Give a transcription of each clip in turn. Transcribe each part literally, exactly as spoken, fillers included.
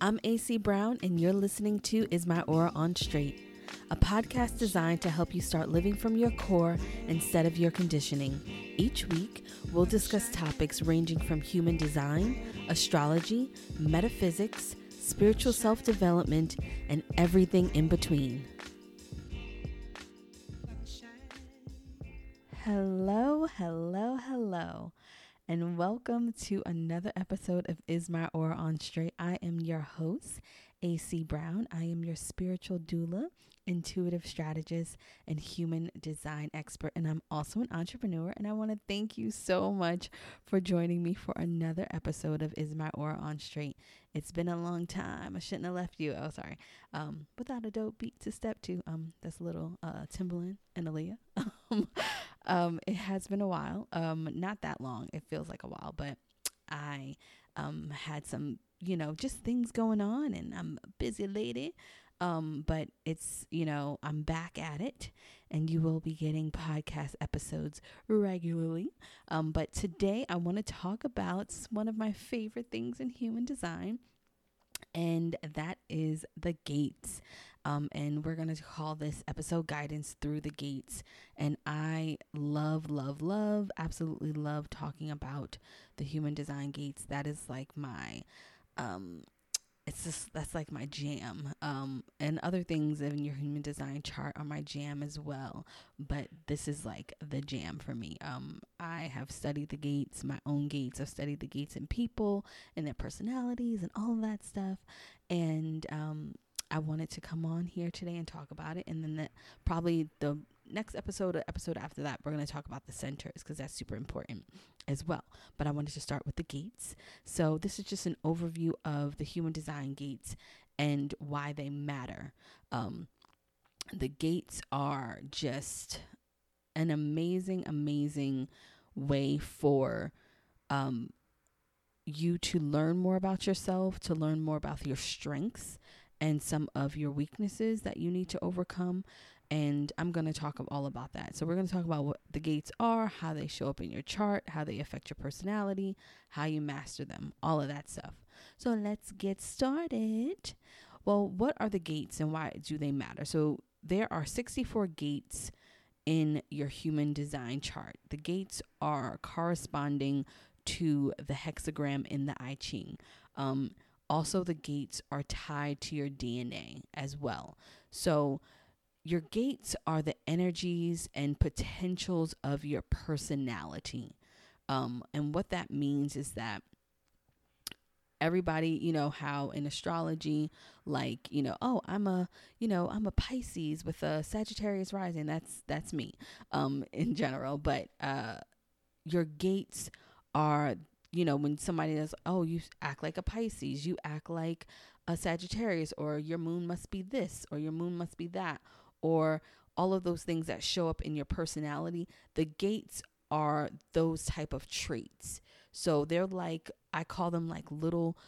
I'm A C Brown, and you're listening to Is My Aura On Straight, a podcast designed to help you start living from your core instead of your conditioning. Each week, we'll discuss topics ranging from human design, astrology, metaphysics, spiritual self-development, and everything in between. Hello, hello, hello, and welcome to another episode of Is My Aura On Straight. I am your host, A C Brown. I am your spiritual doula, intuitive strategist, and human design expert, and I'm also an entrepreneur, and I want to thank you so much for joining me for another episode of Is My Aura On Straight. It's been a long time. I shouldn't have left you. Oh, sorry. Um, without a dope beat to step to. Um, that's a little uh, Timbaland and Aaliyah. um, it has been a while. Um, not that long. It feels like a while, but I um had some, you know, just things going on, and I'm a busy lady. Um, but it's, you know, I'm back at it, and you will be getting podcast episodes regularly. Um, but today I want to talk about one of my favorite things in human design, and that is the gates. Um, and we're going to call this episode Guidance Through the Gates. And I love, love, love, absolutely love talking about the human design gates. That is like my, um, it's just, that's like my jam. Um, and other things in your human design chart are my jam as well, but this is like the jam for me. Um, I have studied the gates, my own gates. I've studied the gates in people and their personalities and all of that stuff. And, um, I wanted to come on here today and talk about it. And then the, probably the next episode or episode after that, we're going to talk about the centers, because that's super important as well. But I wanted to start with the gates. So this is just an overview of the human design gates and why they matter. Um, the gates are just an amazing, amazing way for um, you to learn more about yourself, to learn more about your strengths, and some of your weaknesses that you need to overcome. And I'm going to talk all about that. So we're going to talk about what the gates are, how they show up in your chart, how they affect your personality, how you master them, all of that stuff. So let's get started. Well, what are the gates and why do they matter? So there are sixty-four gates in your human design chart. The gates are corresponding to the hexagram in the I Ching. Um, Also, the gates are tied to your D N A as well. So your gates are the energies and potentials of your personality. Um, and what that means is that everybody, you know, how in astrology, like, you know, oh, I'm a, you know, I'm a Pisces with a Sagittarius rising. That's, that's me, um, in general. But uh, your gates are, you know, when somebody says, oh, you act like a Pisces, you act like a Sagittarius, or your moon must be this, or your moon must be that, or all of those things that show up in your personality, the gates are those type of traits. So they're like, I call them like little,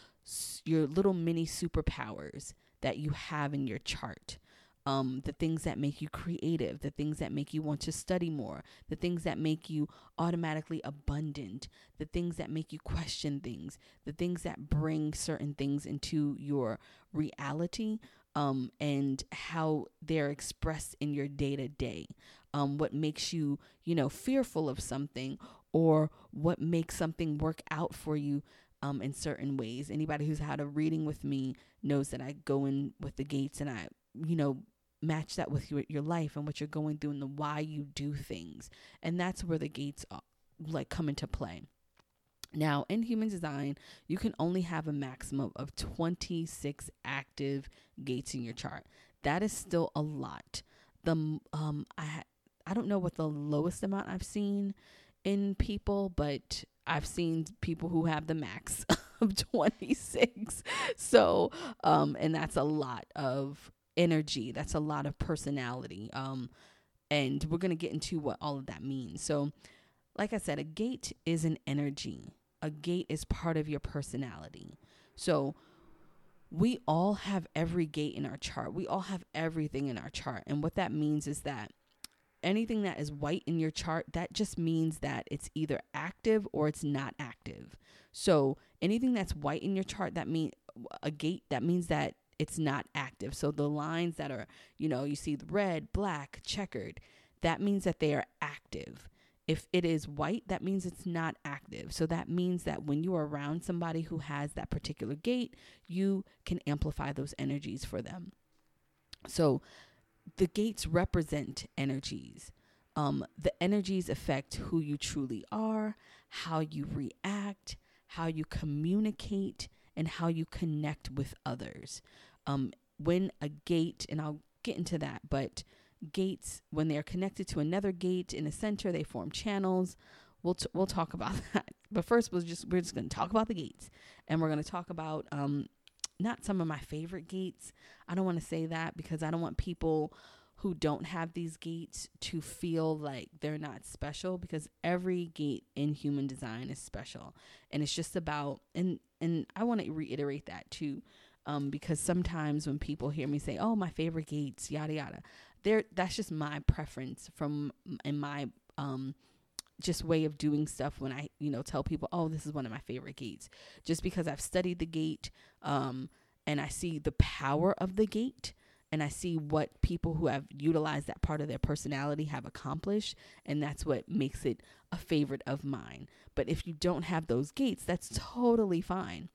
your little mini superpowers that you have in your chart. Um, the things that make you creative, the things that make you want to study more, the things that make you automatically abundant, the things that make you question things, the things that bring certain things into your reality, um, and how they're expressed in your day to day. Um, what makes you, you know, fearful of something, or what makes something work out for you. Um, in certain ways, anybody who's had a reading with me knows that I go in with the gates and I, you know, match that with your, your life and what you're going through and the why you do things. And that's where the gates are, like, come into play. Now, in human design, you can only have a maximum of twenty-six active gates in your chart. That is still a lot. The um, I I don't know what the lowest amount I've seen in people, but I've seen people who have the max of twenty-six. So, um, and that's a lot of energy. That's a lot of personality. Um, and we're going to get into what all of that means. So, like I said, a gate is an energy. A gate is part of your personality. So we all have every gate in our chart. We all have everything in our chart. And what that means is that anything that is white in your chart, that just means that it's either active or it's not active. So anything that's white in your chart, that means a gate, that means that it's not active. So the lines that are, you know, you see the red, black, checkered, that means that they are active. If it is white, that means it's not active. So that means that when you are around somebody who has that particular gate, you can amplify those energies for them. So the gates represent energies. Um, the energies affect who you truly are, how you react, how you communicate, and how you connect with others. Um, when a gate, and I'll get into that, but gates, when they are connected to another gate in a center, they form channels. We'll t- we'll talk about that. But first, we'll just we're just going to talk about the gates, and we're going to talk about um, not some of my favorite gates. I don't want to say that because I don't want people who don't have these gates to feel like they're not special, because every gate in human design is special, and it's just about and and I want to reiterate that too, um, because sometimes when people hear me say, "Oh, my favorite gates," yada yada. There, that's just my preference from and my um just way of doing stuff when I, you know, tell people, oh, this is one of my favorite gates, just because I've studied the gate um and I see the power of the gate, and I see what people who have utilized that part of their personality have accomplished, and that's what makes it a favorite of mine. But if you don't have those gates, that's totally fine.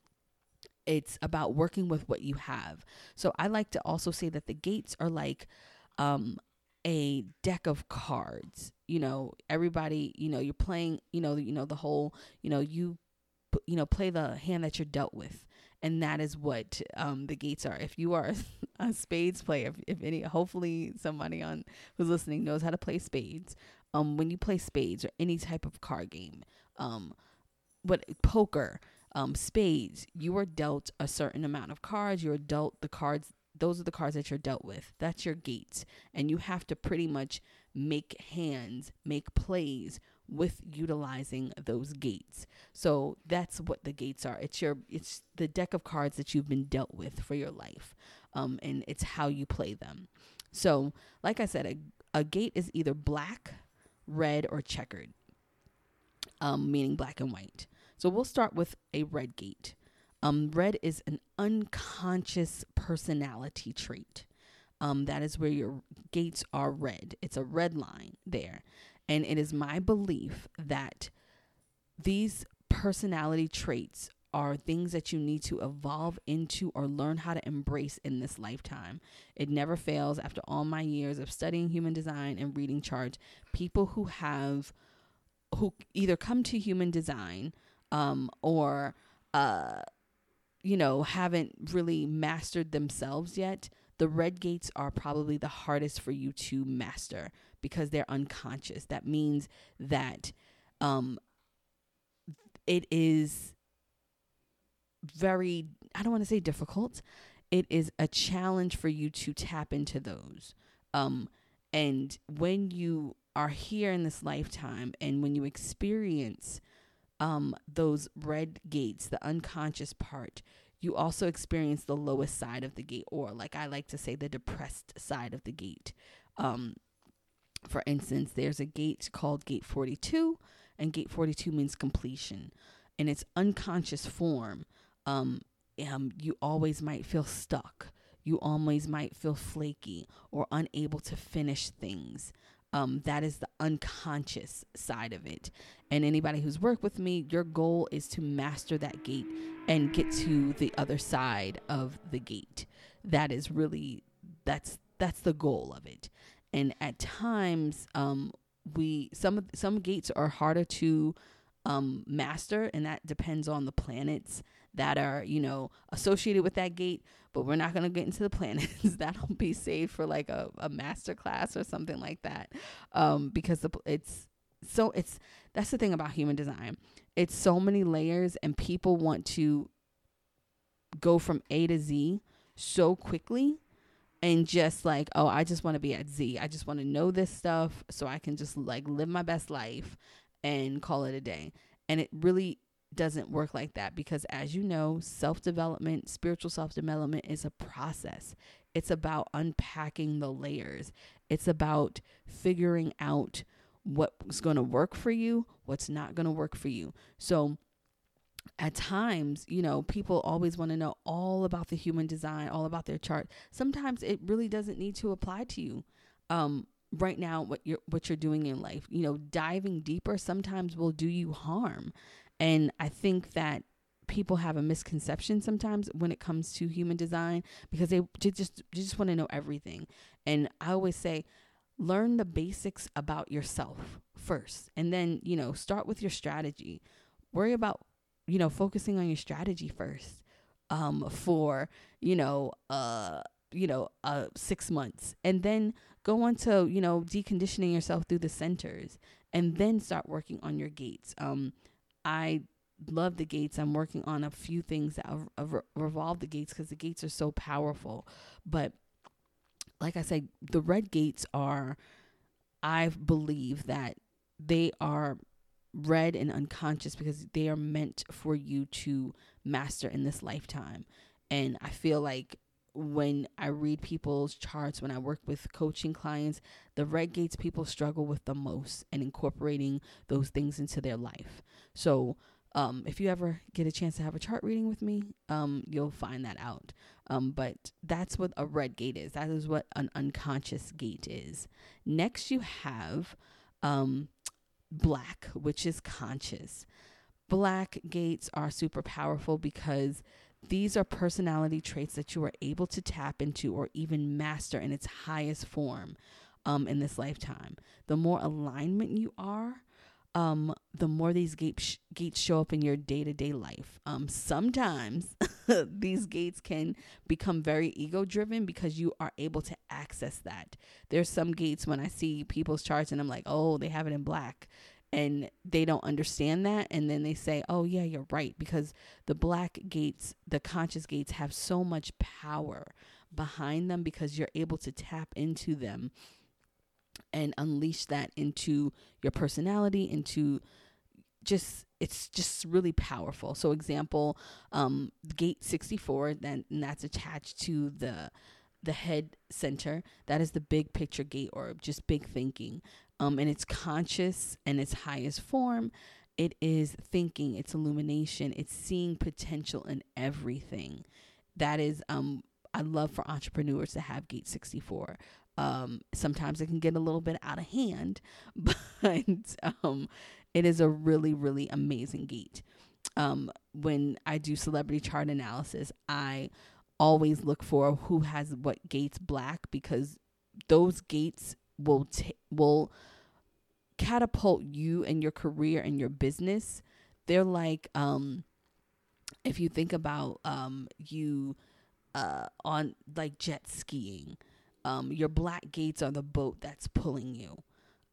It's about working with what you have. So I like to also say that the gates are like um, a deck of cards. You know, everybody, you know, you're playing, you know, you know, the whole, you know, you, you know, play the hand that you're dealt with. And that is what, um, the gates are. If you are a spades player, if, if any, hopefully somebody on who's listening knows how to play spades. Um, when you play spades or any type of card game, um, what poker, um, spades, you are dealt a certain amount of cards. You're dealt the cards. Those are the cards that you're dealt with. That's your gates. And you have to pretty much make hands, make plays with utilizing those gates. So that's what the gates are. It's your, it's the deck of cards that you've been dealt with for your life. Um, and it's how you play them. So like I said, a, a gate is either black, red, or checkered, um, meaning black and white. So we'll start with a red gate. Um, red is an unconscious personality trait. Um, that is where your gates are red. It's a red line there. And it is my belief that these personality traits are things that you need to evolve into or learn how to embrace in this lifetime. It never fails. After all my years of studying human design and reading charts, people who have, who either come to human design, um, or, uh, you know, haven't really mastered themselves yet, the red gates are probably the hardest for you to master because they're unconscious. That means that um, it is very, I don't want to say difficult. It is a challenge for you to tap into those. Um, and when you are here in this lifetime and when you experience Um, those red gates, the unconscious part, you also experience the lowest side of the gate, or like I like to say, the depressed side of the gate. Um, for instance, there's a gate called gate forty-two, and gate forty-two means completion. In its unconscious form, um, um, you always might feel stuck. You always might feel flaky or unable to finish things. Um, that is the unconscious side of it. And anybody who's worked with me, your goal is to master that gate and get to the other side of the gate. That is really, that's, that's the goal of it. And at times, um, we, some, some gates are harder to, um, master, and that depends on the planets that are, you know, associated with that gate, but we're not going to get into the planets. That'll be saved for like a, a master class or something like that. Um, because the, it's so it's, that's the thing about human design. It's so many layers, and people want to go from A to Z so quickly and just like, oh, I just want to be at Z. I just want to know this stuff so I can just like live my best life and call it a day. And it really doesn't work like that, because as you know, self-development, spiritual self-development is a process. It's about unpacking the layers. It's about figuring out what's going to work for you, what's not going to work for you. So at times, you know, people always want to know all about the human design, all about their chart. Sometimes it really doesn't need to apply to you. Um, right now, what you're, what you're doing in life, you know, diving deeper sometimes will do you harm. And I think that people have a misconception sometimes when it comes to human design, because they just, they just want to know everything. And I always say, learn the basics about yourself first, and then, you know, start with your strategy. Worry about, you know, focusing on your strategy first, um, for, you know, uh, you know, uh, six months, and then go on to, you know, deconditioning yourself through the centers, and then start working on your gates. Um, I love the gates. I'm working on a few things that re- revolve the gates, because the gates are so powerful. But like I said, the red gates are, I believe that they are red and unconscious, because they are meant for you to master in this lifetime. And I feel like when I read people's charts, when I work with coaching clients, the red gates people struggle with the most, and incorporating those things into their life. So um, if you ever get a chance to have a chart reading with me, um, you'll find that out. Um, but that's what a red gate is. That is what an unconscious gate is. Next, you have um, black, which is conscious. Black gates are super powerful, because these are personality traits that you are able to tap into or even master in its highest form um, in this lifetime. The more alignment you are, um, the more these gate sh- gates show up in your day-to-day life. Um, sometimes these gates can become very ego-driven, because you are able to access that. There's some gates when I see people's charts and I'm like, oh, they have it in black. And they don't understand that. And then they say, oh, yeah, you're right. Because the black gates, the conscious gates, have so much power behind them, because you're able to tap into them and unleash that into your personality, into just, it's just really powerful. So example, um, gate sixty-four, then and that's attached to the the head center. That is the big picture gate, or just big thinking. Um, and it's conscious in its highest form. It is thinking, it's illumination, it's seeing potential in everything. That is, um, I love for entrepreneurs to have gate sixty-four. Um, sometimes it can get a little bit out of hand, but um, it is a really, really amazing gate. Um, when I do celebrity chart analysis, I always look for who has what gates black, because those gates will t- will catapult you and your career and your business. They're like, um, if you think about um, you uh, on like jet skiing, um, your black gates are the boat that's pulling you.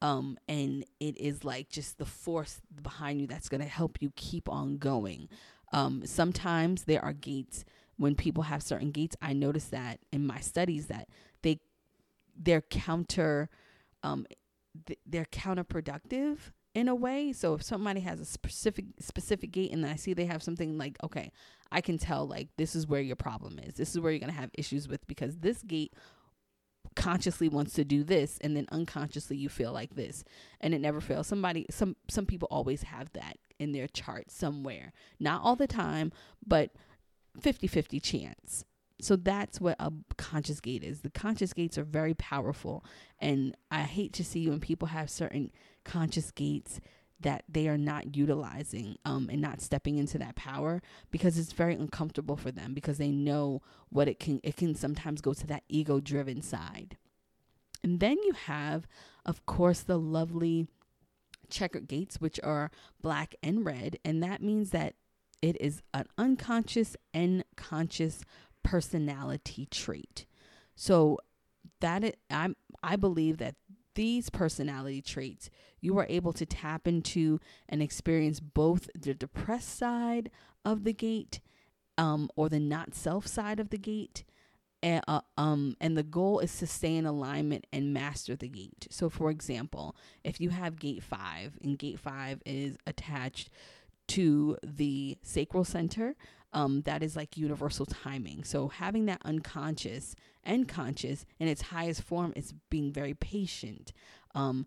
Um, and it is like just the force behind you that's going to help you keep on going. Um, sometimes there are gates, when people have certain gates, I noticed that in my studies that they they're counter, um, th- they're counterproductive in a way. So if somebody has a specific, specific gate, and I see they have something like, okay, I can tell like, this is where your problem is. This is where you're going to have issues with, because this gate consciously wants to do this, and then unconsciously you feel like this, and it never fails. Somebody, some, some people always have that in their chart somewhere, not all the time, but fifty-fifty chance. So that's what a conscious gate is. The conscious gates are very powerful. And I hate to see when people have certain conscious gates that they are not utilizing um, and not stepping into that power, because it's very uncomfortable for them, because they know what it can, it can sometimes go to that ego-driven side. And then you have, of course, the lovely checkered gates, which are black and red. And that means that it is an unconscious and conscious personality trait. So that it, I'm, I believe that these personality traits, you are able to tap into and experience both the depressed side of the gate, um, or the not self side of the gate. And, uh, um, and the goal is to stay in alignment and master the gate. So for example, if you have gate five, and gate five is attached to the sacral center, Um, that is like universal timing. So having that unconscious and conscious in its highest form is being very patient, um,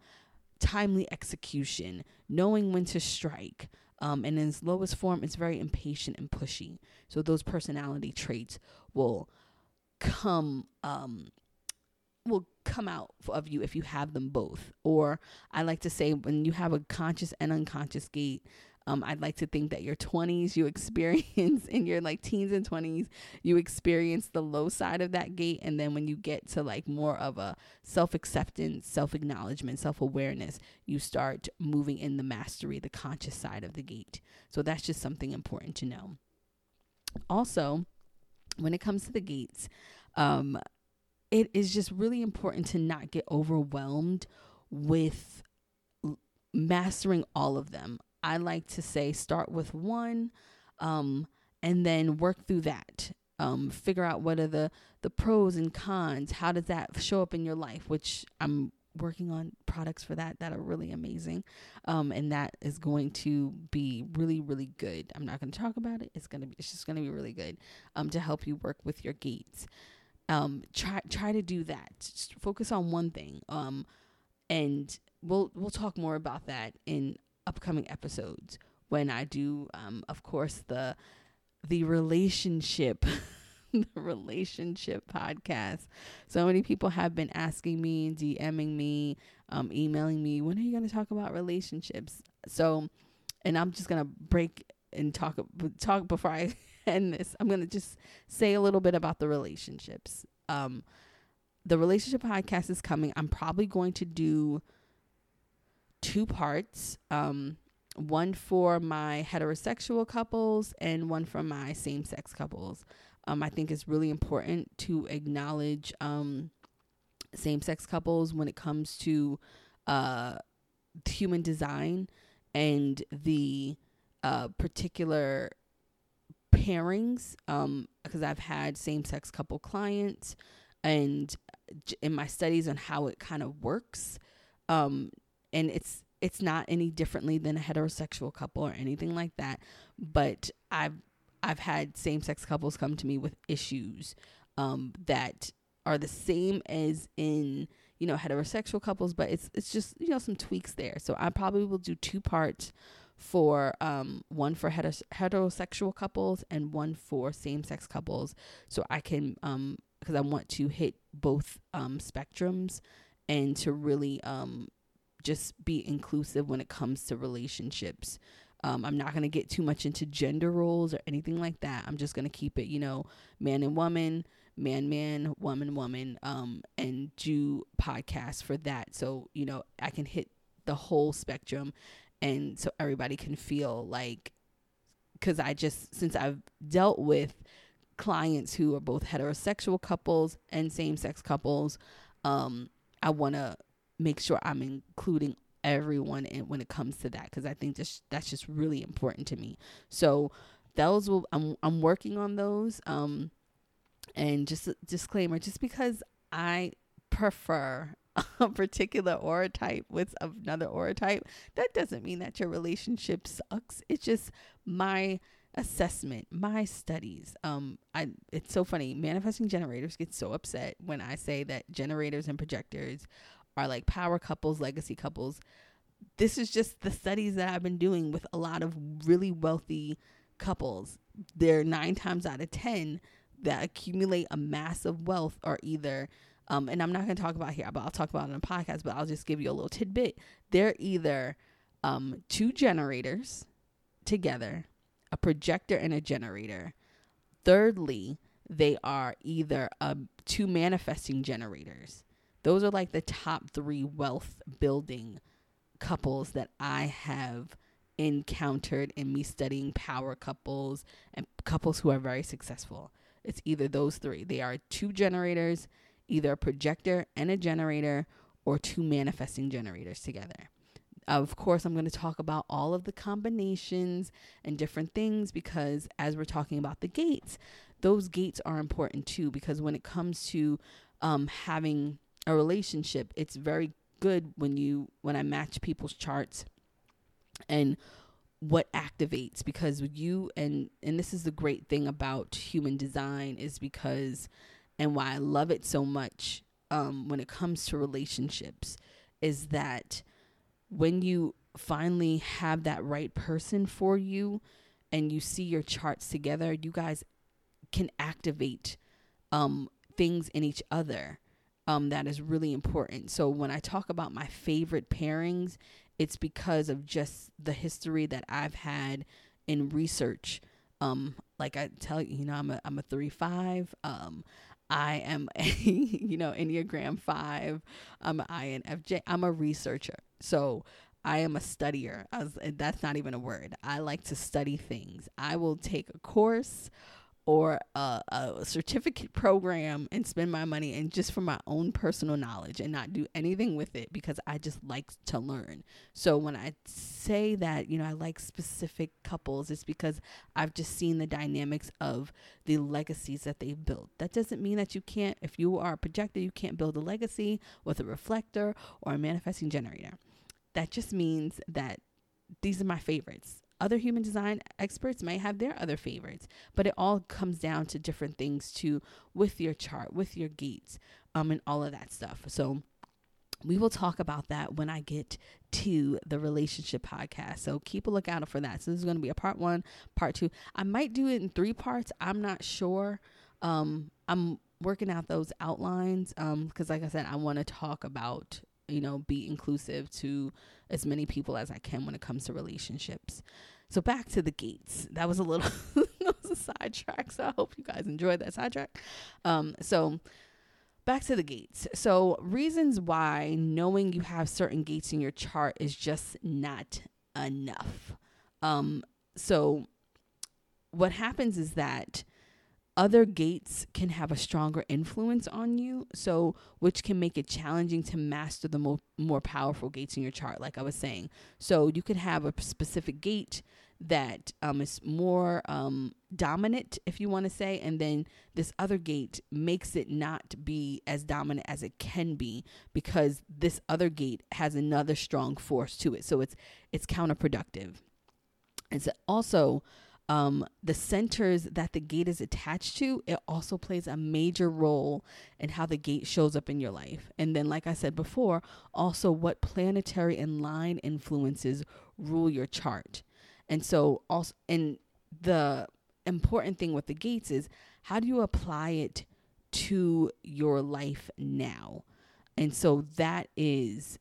timely execution, knowing when to strike, Um, and in its lowest form, it's very impatient and pushy. So those personality traits will come um, will come out of you if you have them both. Or I like to say, when you have a conscious and unconscious gait, um, I'd like to think that your twenties, you experience in your like teens and twenties, you experience the low side of that gait. And then when you get to like more of a self-acceptance, self-acknowledgement, self-awareness, you start moving in the mastery, the conscious side of the gait. So that's just something important to know. Also, when it comes to the gates, um, it is just really important to not get overwhelmed with l- mastering all of them. I like to say start with one um, and then work through that. Um, figure out what are the, the pros and cons. How does that show up in your life? Which I'm working on products for that that are really amazing. Um, and that is going to be really, really good. I'm not going to talk about it. It's going to be, it's just going to be really good um, to help you work with your gates. Um, try, try to do that. Just focus on one thing. Um, and we'll, we'll talk more about that in upcoming episodes when I do, um, of course, the, the relationship, the relationship podcast. So many people have been asking me, DMing me, um, emailing me, when are you going to talk about relationships? So, and I'm just going to break and talk, talk before I end this. I'm going to just say a little bit about the relationships. Um, the relationship podcast is coming. I'm probably going to do two parts, um, one for my heterosexual couples and one for my same-sex couples. Um, I think it's really important to acknowledge um, same-sex couples when it comes to uh, human design and the uh, particular pairings, um, because I've had same-sex couple clients, and in my studies on how it kind of works, um, and it's it's not any differently than a heterosexual couple or anything like that. But I've I've had same-sex couples come to me with issues um, that are the same as in, you know, heterosexual couples, but it's it's just, you know, some tweaks there. So I probably will do two parts, for um one for heter- heterosexual couples and one for same-sex couples, so I can um because I want to hit both um spectrums and to really um just be inclusive when it comes to relationships. Um, I'm not going to get too much into gender roles or anything like that. I'm just going to keep it, you know, man and woman, man, man, woman, woman, um, and do podcasts for that. So, you know, I can hit the whole spectrum, and so everybody can feel like, because I just, since I've dealt with clients who are both heterosexual couples and same-sex couples, um, I want to make sure I'm including everyone in when it comes to that, because I think this, that's just really important to me. So those will, I'm I'm working on those. Um, and just a disclaimer, just because I prefer a particular aura type with another aura type, that doesn't mean that your relationship sucks. It's just my assessment, my studies. Um, I it's so funny. Manifesting generators get so upset when I say that generators and projectors are like power couples, legacy couples. This is just the studies that I've been doing with a lot of really wealthy couples. They're nine times out of ten that accumulate a mass of wealth are either, um, and I'm not going to talk about here, but I'll talk about it on a podcast, but I'll just give you a little tidbit. They're either um, two generators together, a projector and a generator. Thirdly, they are either uh, two manifesting generators. Those are like the top three wealth building couples that I have encountered in me studying power couples and couples who are very successful. It's either those three. They are two generators, either a projector and a generator, or two manifesting generators together. Of course, I'm going to talk about all of the combinations and different things, because as we're talking about the gates, those gates are important too, because when it comes to um, having a relationship, it's very good when you when I match people's charts and what activates, because you and and this is the great thing about human design, is because, and why I love it so much um when it comes to relationships, is that when you finally have that right person for you and you see your charts together, you guys can activate um, things in each other. Um, that is really important. So when I talk about my favorite pairings, it's because of just the history that I've had in research. Um, like I tell you, you know, I'm a, I'm a three, five, um, I am, a, you know, Enneagram five, I'm an I N F J, I'm a researcher. So I am a studier. I was, that's not even a word. I like to study things. I will take a course or a, a certificate program and spend my money and just for my own personal knowledge and not do anything with it because I just like to learn. So when I say that, you know, I like specific couples, it's because I've just seen the dynamics of the legacies that they've built. That doesn't mean that you can't, if you are a projector, you can't build a legacy with a reflector or a manifesting generator. That just means that these are my favorites. Other human design experts may have their other favorites, but it all comes down to different things too with your chart, with your gates, um, and all of that stuff. So we will talk about that when I get to the relationship podcast. So keep a lookout for that. So this is going to be a part one, part two. I might do it in three parts. I'm not sure. Um, I'm working out those outlines. Um, cause like I said, I want to talk about, you know, be inclusive to as many people as I can when it comes to relationships. So back to the gates. That was a little that was a sidetrack. So I hope you guys enjoyed that sidetrack. Um, so back to the gates. So reasons why knowing you have certain gates in your chart is just not enough. Um, so what happens is that other gates can have a stronger influence on you, so which can make it challenging to master the more, more powerful gates in your chart, like I was saying. So you could have a specific gate that um, is more um, dominant, if you want to say, and then this other gate makes it not be as dominant as it can be because this other gate has another strong force to it. So it's it's counterproductive. It's also... Um, the centers that the gate is attached to, it also plays a major role in how the gate shows up in your life. And then, like I said before, also what planetary and line influences rule your chart. And so also, and the important thing with the gates is how do you apply it to your life now? And so that is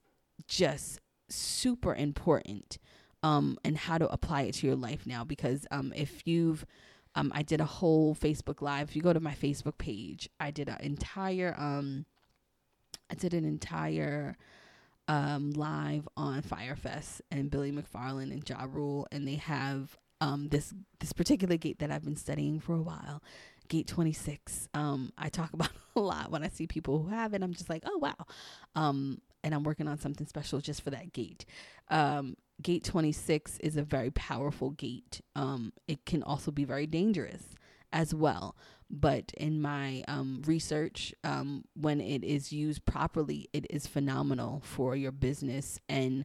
just super important. Um, and how to apply it to your life now, because um, if you've, um, I did a whole Facebook Live. If you go to my Facebook page, I did an entire, um, I did an entire um, live on Fyre Fest and Billy McFarland and Ja Rule, and they have um, this this particular gate that I've been studying for a while, Gate twenty-six. Um, I talk about it a lot when I see people who have it. I'm just like, oh wow, um, and I'm working on something special just for that gate. Um, Gate twenty-six is a very powerful gate. Um, it can also be very dangerous as well. But in my um, research, um, when it is used properly, it is phenomenal for your business and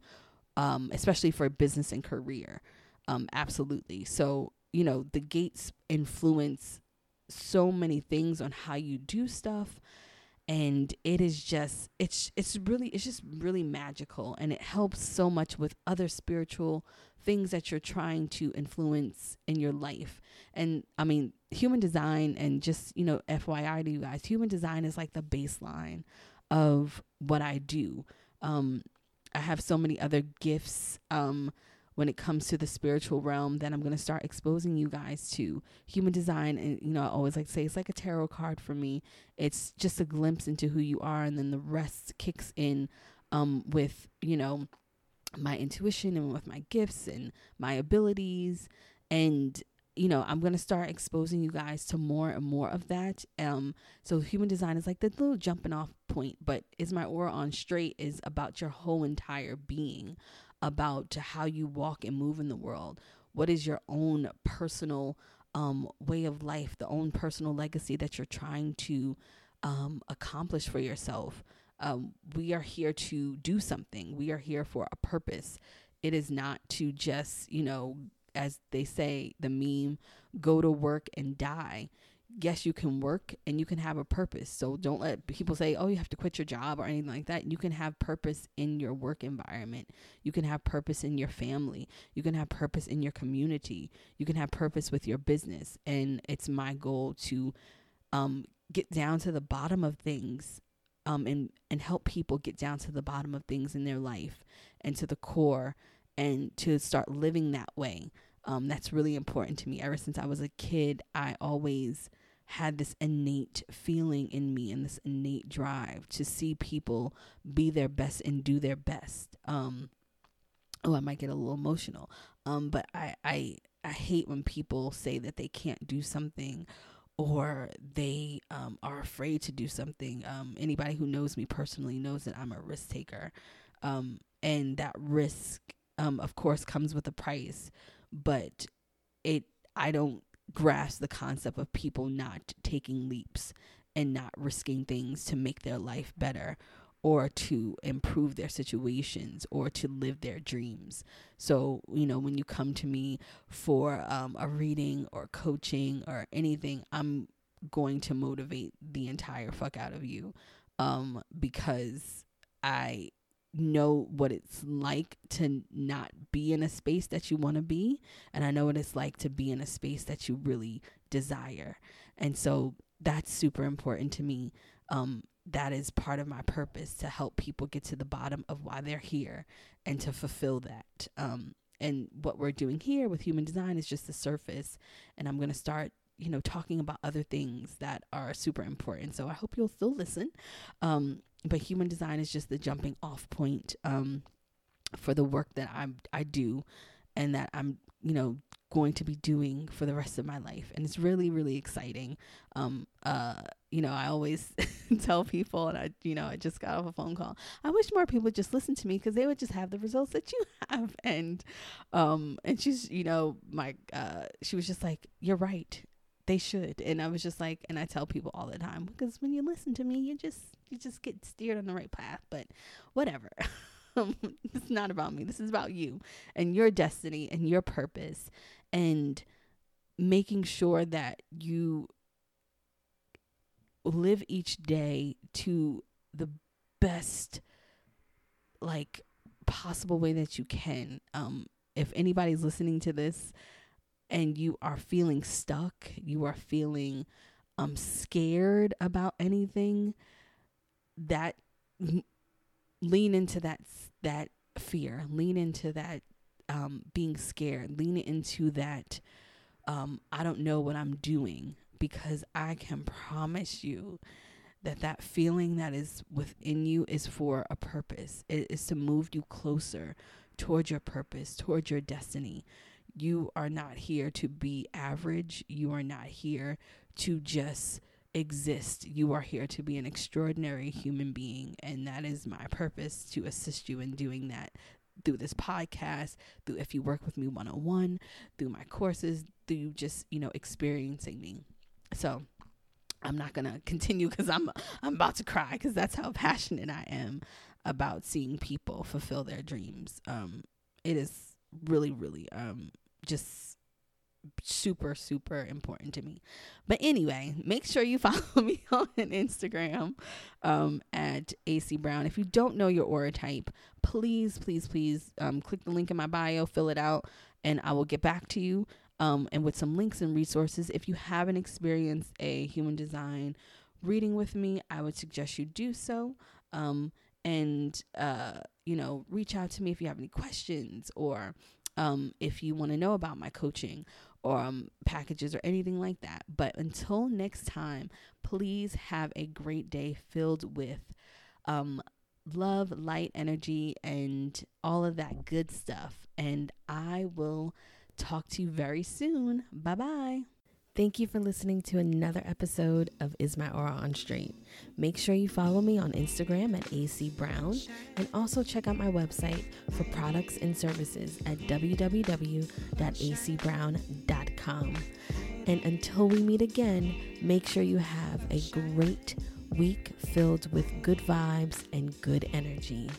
um, especially for business and career. Um, absolutely. So, you know, the gates influence so many things on how you do stuff. And it is just, it's it's really, it's just really magical. And it helps so much with other spiritual things that you're trying to influence in your life. And I mean, human design, and just, you know, F Y I to you guys, human design is like the baseline of what I do. Um, I have so many other gifts um, when it comes to the spiritual realm that I'm going to start exposing you guys to. Human design, and you know, I always like to say it's like a tarot card for me. It's just a glimpse into who you are, and then the rest kicks in um with, you know, my intuition and with my gifts and my abilities. And you know, I'm going to start exposing you guys to more and more of that. Um, so human design is like the little jumping off point, but Is My Aura On Straight is about your whole entire being, about how you walk and move in the world. What is your own personal um, way of life, the own personal legacy that you're trying to um, accomplish for yourself? Um, we are here to do something. We are here for a purpose. It is not to just, you know, as they say, the meme, go to work and die. yes, you can work and you can have a purpose. So don't let people say, oh, you have to quit your job or anything like that. You can have purpose in your work environment. You can have purpose in your family. You can have purpose in your community. You can have purpose with your business. And it's my goal to um, get down to the bottom of things um, and, and help people get down to the bottom of things in their life and to the core and to start living that way. Um, that's really important to me. Ever since I was a kid, I always had this innate feeling in me and this innate drive to see people be their best and do their best. Um, oh, I might get a little emotional. Um, but I, I, I hate when people say that they can't do something or they um, are afraid to do something. Um, anybody who knows me personally knows that I'm a risk taker. Um, and that risk, um, of course, comes with a price. But it, I don't grasp the concept of people not taking leaps and not risking things to make their life better or to improve their situations or to live their dreams. So, you know, when you come to me for um, a reading or coaching or anything, I'm going to motivate the entire fuck out of you um, because I know what it's like to not be in a space that you want to be, and I know what it's like to be in a space that you really desire. And so that's super important to me. Um that is part of my purpose, to help people get to the bottom of why they're here and to fulfill that. Um and what we're doing here with Human Design is just the surface, and I'm going to start you know talking about other things that are super important, so I hope you'll still listen. um But Human Design is just the jumping off point um, for the work that I I do and that I'm, you know, going to be doing for the rest of my life. And it's really, really exciting. Um, uh, you know, I always tell people, and I, you know, I just got off a phone call, I wish more people would just listen to me because they would just have the results that you have. And um, and she's, you know, my uh, she was just like, you're right. They should. And I was just like, and I tell people all the time, because when you listen to me, you just you just get steered on the right path. But whatever, it's not about me. This is about you and your destiny and your purpose, and making sure that you live each day to the best, like, possible way that you can. Um, if anybody's listening to this and you are feeling stuck, you are feeling um, scared about anything, that lean into that that fear, lean into that um, being scared, lean into that um, I don't know what I'm doing, because I can promise you that that feeling that is within you is for a purpose. It is to move you closer towards your purpose, towards your destiny. You are not here to be average. You are not here to just exist. You are here to be an extraordinary human being. And that is my purpose, to assist you in doing that through this podcast, through If You Work With Me one oh one, through my courses, through just, you know, experiencing me. So I'm not going to continue because I'm, I'm about to cry, because that's how passionate I am about seeing people fulfill their dreams. Um, it is really, really, um, just super, super important to me. But anyway, make sure you follow me on Instagram, um, at A C Brown. If you don't know your aura type, please, please, please, um, click the link in my bio, fill it out, and I will get back to you. Um, and with some links and resources, if you haven't experienced a Human Design reading with me, I would suggest you do so. Um, and, uh, you know, reach out to me if you have any questions, or um, if you want to know about my coaching or um, packages or anything like that. But until next time, please have a great day filled with um, love, light, energy, and all of that good stuff. And I will talk to you very soon. Bye-bye. Thank you for listening to another episode of Is My Aura On Straight. Make sure you follow me on Instagram at A C Brown, and also check out my website for products and services at w w w dot a c brown dot com. And until we meet again, make sure you have a great week filled with good vibes and good energy.